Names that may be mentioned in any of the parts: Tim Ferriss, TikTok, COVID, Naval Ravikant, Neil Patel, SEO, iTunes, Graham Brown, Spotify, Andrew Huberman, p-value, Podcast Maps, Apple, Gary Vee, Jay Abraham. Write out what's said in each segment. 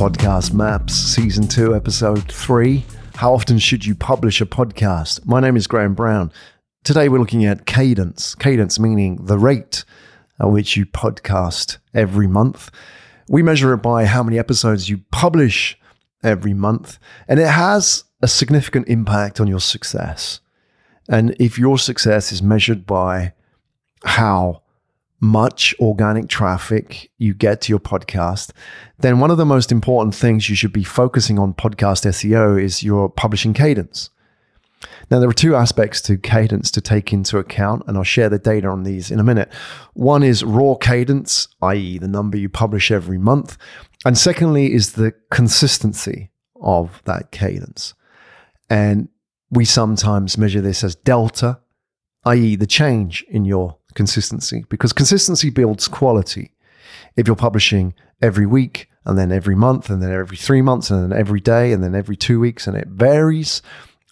Podcast Maps, Season 2, Episode 3. How often should you publish a podcast? My name is Graham Brown. Today we're looking at cadence. Cadence meaning the rate at which you podcast every month. We measure it by how many episodes you publish every month, and it has a significant impact on your success. And if your success is measured by how much organic traffic you get to your podcast, then one of the most important things you should be focusing on podcast SEO is your publishing cadence. Now, there are two aspects to cadence to take into account, and I'll share the data on these in a minute. One is raw cadence, i.e. the number you publish every month. And secondly is the consistency of that cadence. And we sometimes measure this as delta, i.e. the change in your consistency, because consistency builds quality. If you're publishing every week and then every month and then every 3 months and then every day and then every 2 weeks and it varies,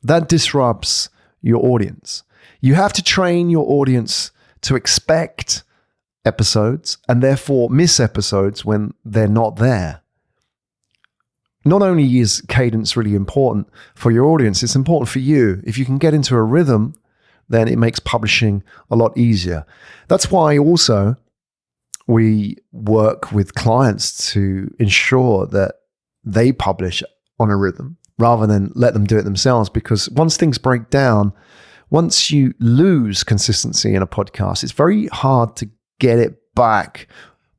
that disrupts your audience. You have to train your audience to expect episodes and therefore miss episodes when they're not there. Not only is cadence really important for your audience, it's important for you. If you can get into a rhythm, then it makes publishing a lot easier. That's why also we work with clients to ensure that they publish on a rhythm rather than let them do it themselves, because once things break down, once you lose consistency in a podcast, it's very hard to get it back,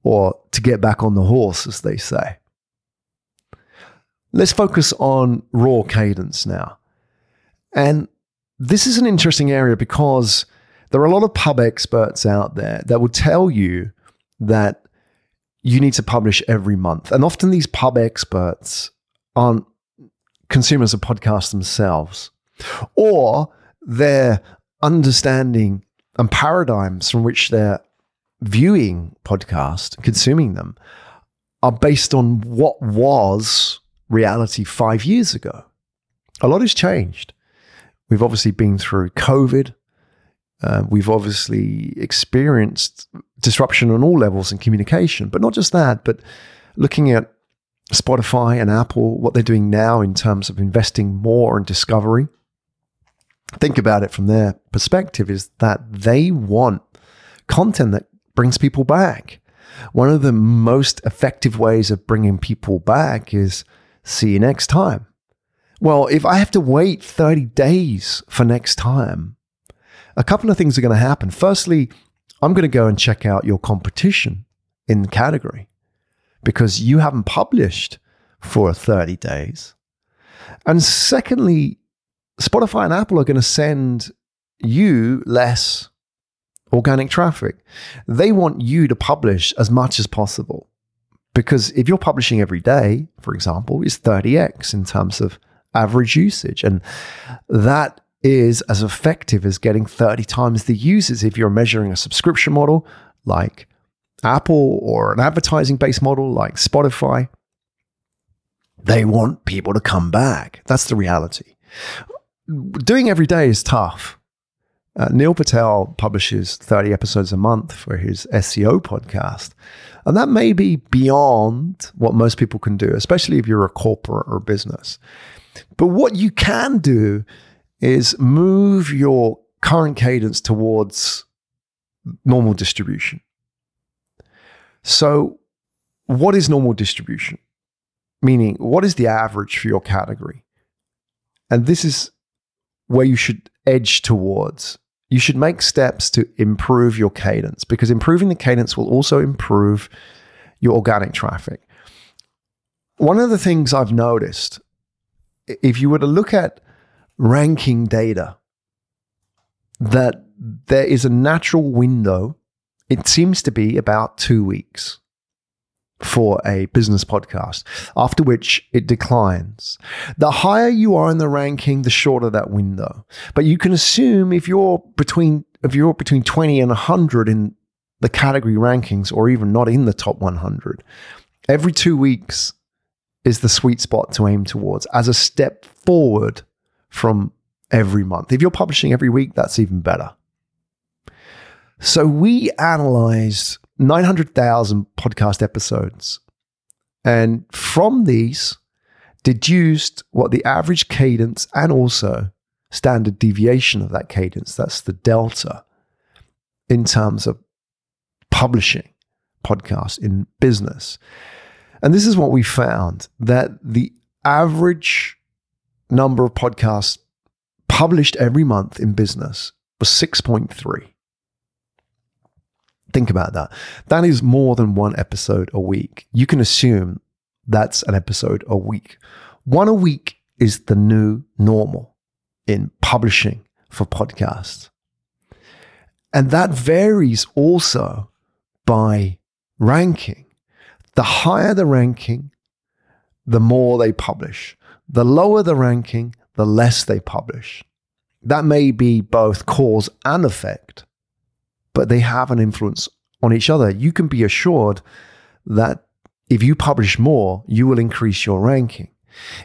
or to get back on the horse, as they say. Let's focus on raw cadence now. And this is an interesting area because there are a lot of pub experts out there that will tell you that you need to publish every month. And often these pub experts aren't consumers of podcasts themselves, or their understanding and paradigms from which they're viewing podcasts, consuming them, are based on what was reality 5 years ago. A lot has changed. We've obviously been through COVID. We've obviously experienced disruption on all levels in communication, but not just that, but looking at Spotify and Apple, what they're doing now in terms of investing more in discovery. Think about it from their perspective is that they want content that brings people back. One of the most effective ways of bringing people back is see you next time. Well, if I have to wait 30 days for next time, a couple of things are going to happen. Firstly, I'm going to go and check out your competition in the category because you haven't published for 30 days. And secondly, Spotify and Apple are going to send you less organic traffic. They want you to publish as much as possible because if you're publishing every day, for example, it's 30x in terms of average usage. And that is as effective as getting 30 times the users if you're measuring a subscription model like Apple or an advertising-based model like Spotify. They want people to come back. That's the reality. Doing every day is tough. Neil Patel publishes 30 episodes a month for his SEO podcast. And that may be beyond what most people can do, especially if you're a corporate or a business. But what you can do is move your current cadence towards normal distribution. So what is normal distribution? Meaning, what is the average for your category? And this is where you should edge towards. You should make steps to improve your cadence, because improving the cadence will also improve your organic traffic. One of the things I've noticed, if you were to look at ranking data, that there is a natural window. It seems to be about 2 weeks for a business podcast, after which it declines. The higher you are in the ranking, the shorter that window. But you can assume if you're between 20 and 100 in the category rankings, or even not in the top 100, every 2 weeks is the sweet spot to aim towards as a step forward from every month. If you're publishing every week, that's even better. So we analyzed 900,000 podcast episodes and from these deduced what the average cadence and also standard deviation of that cadence, that's the delta, in terms of publishing podcasts in business. And this is what we found, that the average number of podcasts published every month in business was 6.3. Think about that. That is more than one episode a week. You can assume that's an episode a week. One a week is the new normal in publishing for podcasts. And that varies also by ranking. The higher the ranking, the more they publish. The lower the ranking, the less they publish. That may be both cause and effect, but they have an influence on each other. You can be assured that if you publish more, you will increase your ranking.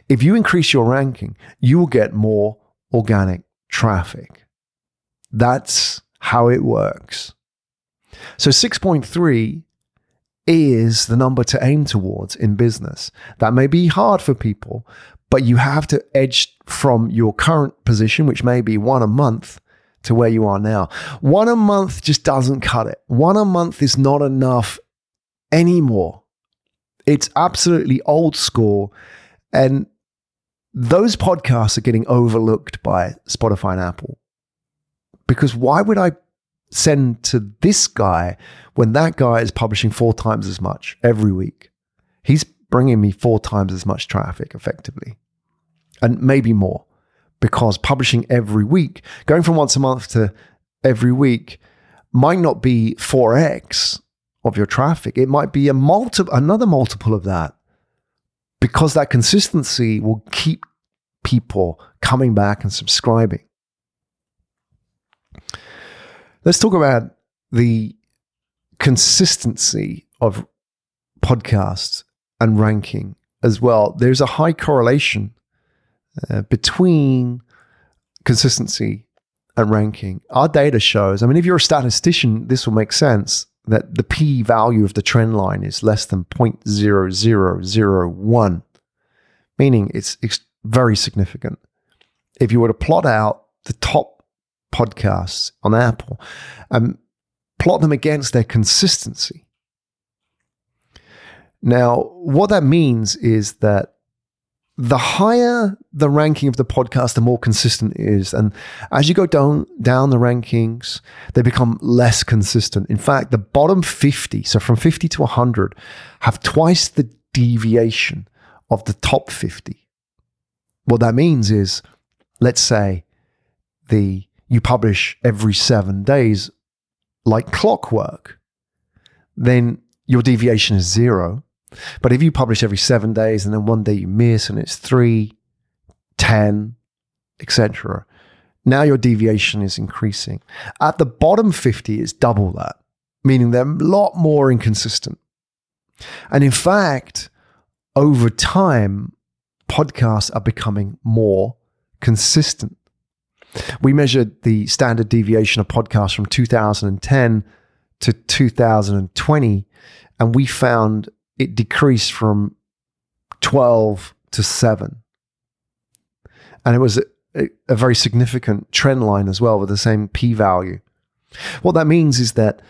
If you increase your ranking, you will get more organic traffic. That's how it works. So 6.3 is the number to aim towards in business. That may be hard for people, but you have to edge from your current position, which may be one a month, to where you are now. One a month just doesn't cut it. One a month is not enough anymore. It's absolutely old school. And those podcasts are getting overlooked by Spotify and Apple. Because why would I send to this guy when that guy is publishing 4 times as much every week? He's bringing me 4 times as much traffic effectively, and maybe more, because publishing every week, going from once a month to every week, might not be 4x of your traffic. It might be another multiple of that, because that consistency will keep people coming back and subscribing. Let's talk about the consistency of podcasts and ranking as well. There's a high correlation between consistency and ranking. Our data shows, I mean, if you're a statistician, this will make sense, that the p-value of the trend line is less than 0.0001, meaning it's very significant. If you were to plot out the top podcasts on Apple and plot them against their consistency. Now, what that means is that the higher the ranking of the podcast, the more consistent it is. And as you go down the rankings, they become less consistent. In fact, the bottom 50, so from 50 to 100, have twice the deviation of the top 50. What that means is, let's say you publish every 7 days like clockwork, then your deviation is 0. But if you publish every 7 days and then one day you miss and it's 3, 10, etc., now your deviation is increasing. At the bottom 50, it's double that, meaning they're a lot more inconsistent. And in fact, over time, podcasts are becoming more consistent. We measured the standard deviation of podcasts from 2010 to 2020, and we found it decreased from 12 to 7. And it was a very significant trend line as well, with the same p-value. What that means is that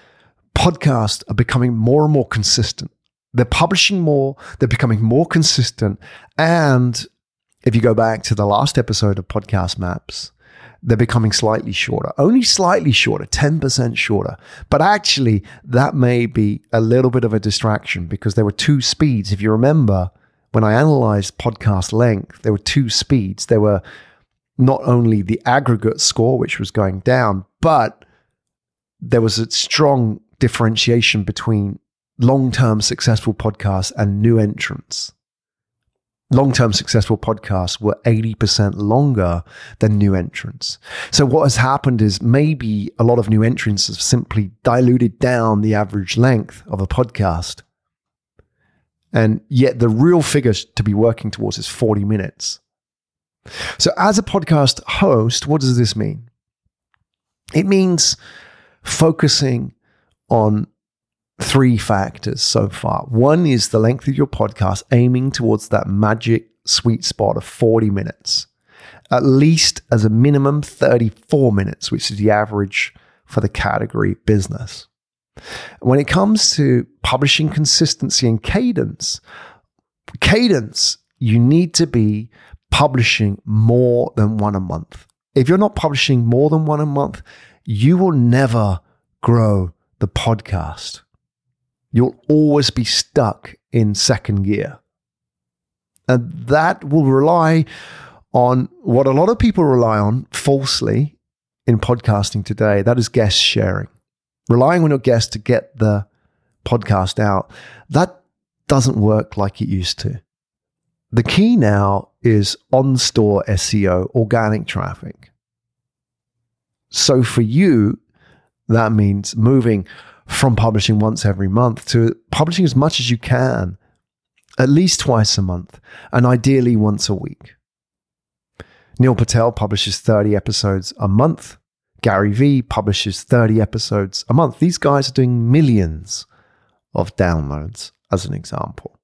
podcasts are becoming more and more consistent. They're publishing more, they're becoming more consistent. And if you go back to the last episode of Podcast Maps, they're becoming slightly shorter, only slightly shorter, 10% shorter. But actually, that may be a little bit of a distraction, because there were 2 speeds. If you remember, when I analyzed podcast length, there were 2 speeds. There were not only the aggregate score, which was going down, but there was a strong differentiation between long-term successful podcasts and new entrants. Long-term successful podcasts were 80% longer than new entrants. So what has happened is maybe a lot of new entrants have simply diluted down the average length of a podcast. And yet the real figure to be working towards is 40 minutes. So as a podcast host, what does this mean? It means focusing on three factors so far. One is the length of your podcast, aiming towards that magic sweet spot of 40 minutes, at least as a minimum 34 minutes, which is the average for the category business. When it comes to publishing consistency and cadence, you need to be publishing more than one a month. If you're not publishing more than one a month, you will never grow the podcast. You'll always be stuck in second gear. And that will rely on what a lot of people rely on falsely in podcasting today. That is guest sharing. Relying on your guest to get the podcast out, that doesn't work like it used to. The key now is on-store SEO, organic traffic. So for you, that means moving from publishing once every month to publishing as much as you can, at least twice a month, and ideally once a week. Neil Patel publishes 30 episodes a month. Gary Vee publishes 30 episodes a month. These guys are doing millions of downloads, as an example.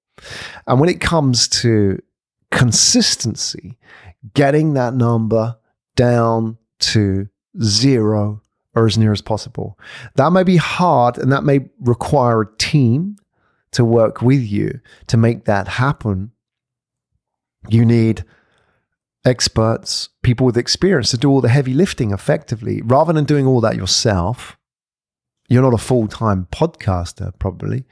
And when it comes to consistency, getting that number down to 0 or as near as possible. That may be hard, and that may require a team to work with you to make that happen. You need experts, people with experience to do all the heavy lifting effectively, rather than doing all that yourself. You're not a full-time podcaster, probably.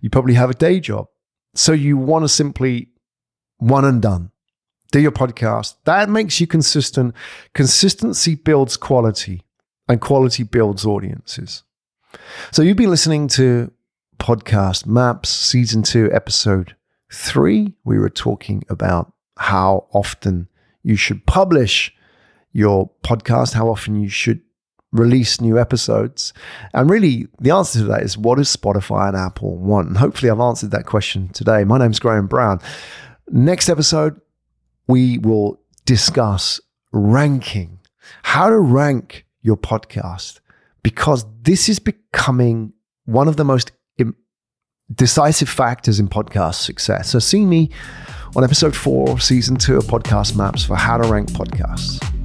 You probably have a day job. So you want to simply one and done. Do your podcast. That makes you consistent. Consistency builds quality, and quality builds audiences. So you've been listening to Podcast Maps, Season 2, Episode 3. We were talking about how often you should publish your podcast, how often you should release new episodes. And really, the answer to that is, what does Spotify and Apple want? And hopefully I've answered that question today. My name's Graham Brown. Next episode, we will discuss ranking, how to rank your podcast, because this is becoming one of the most decisive factors in podcast success. So see me on episode 4, season 2 of Podcast Maps for how to rank podcasts.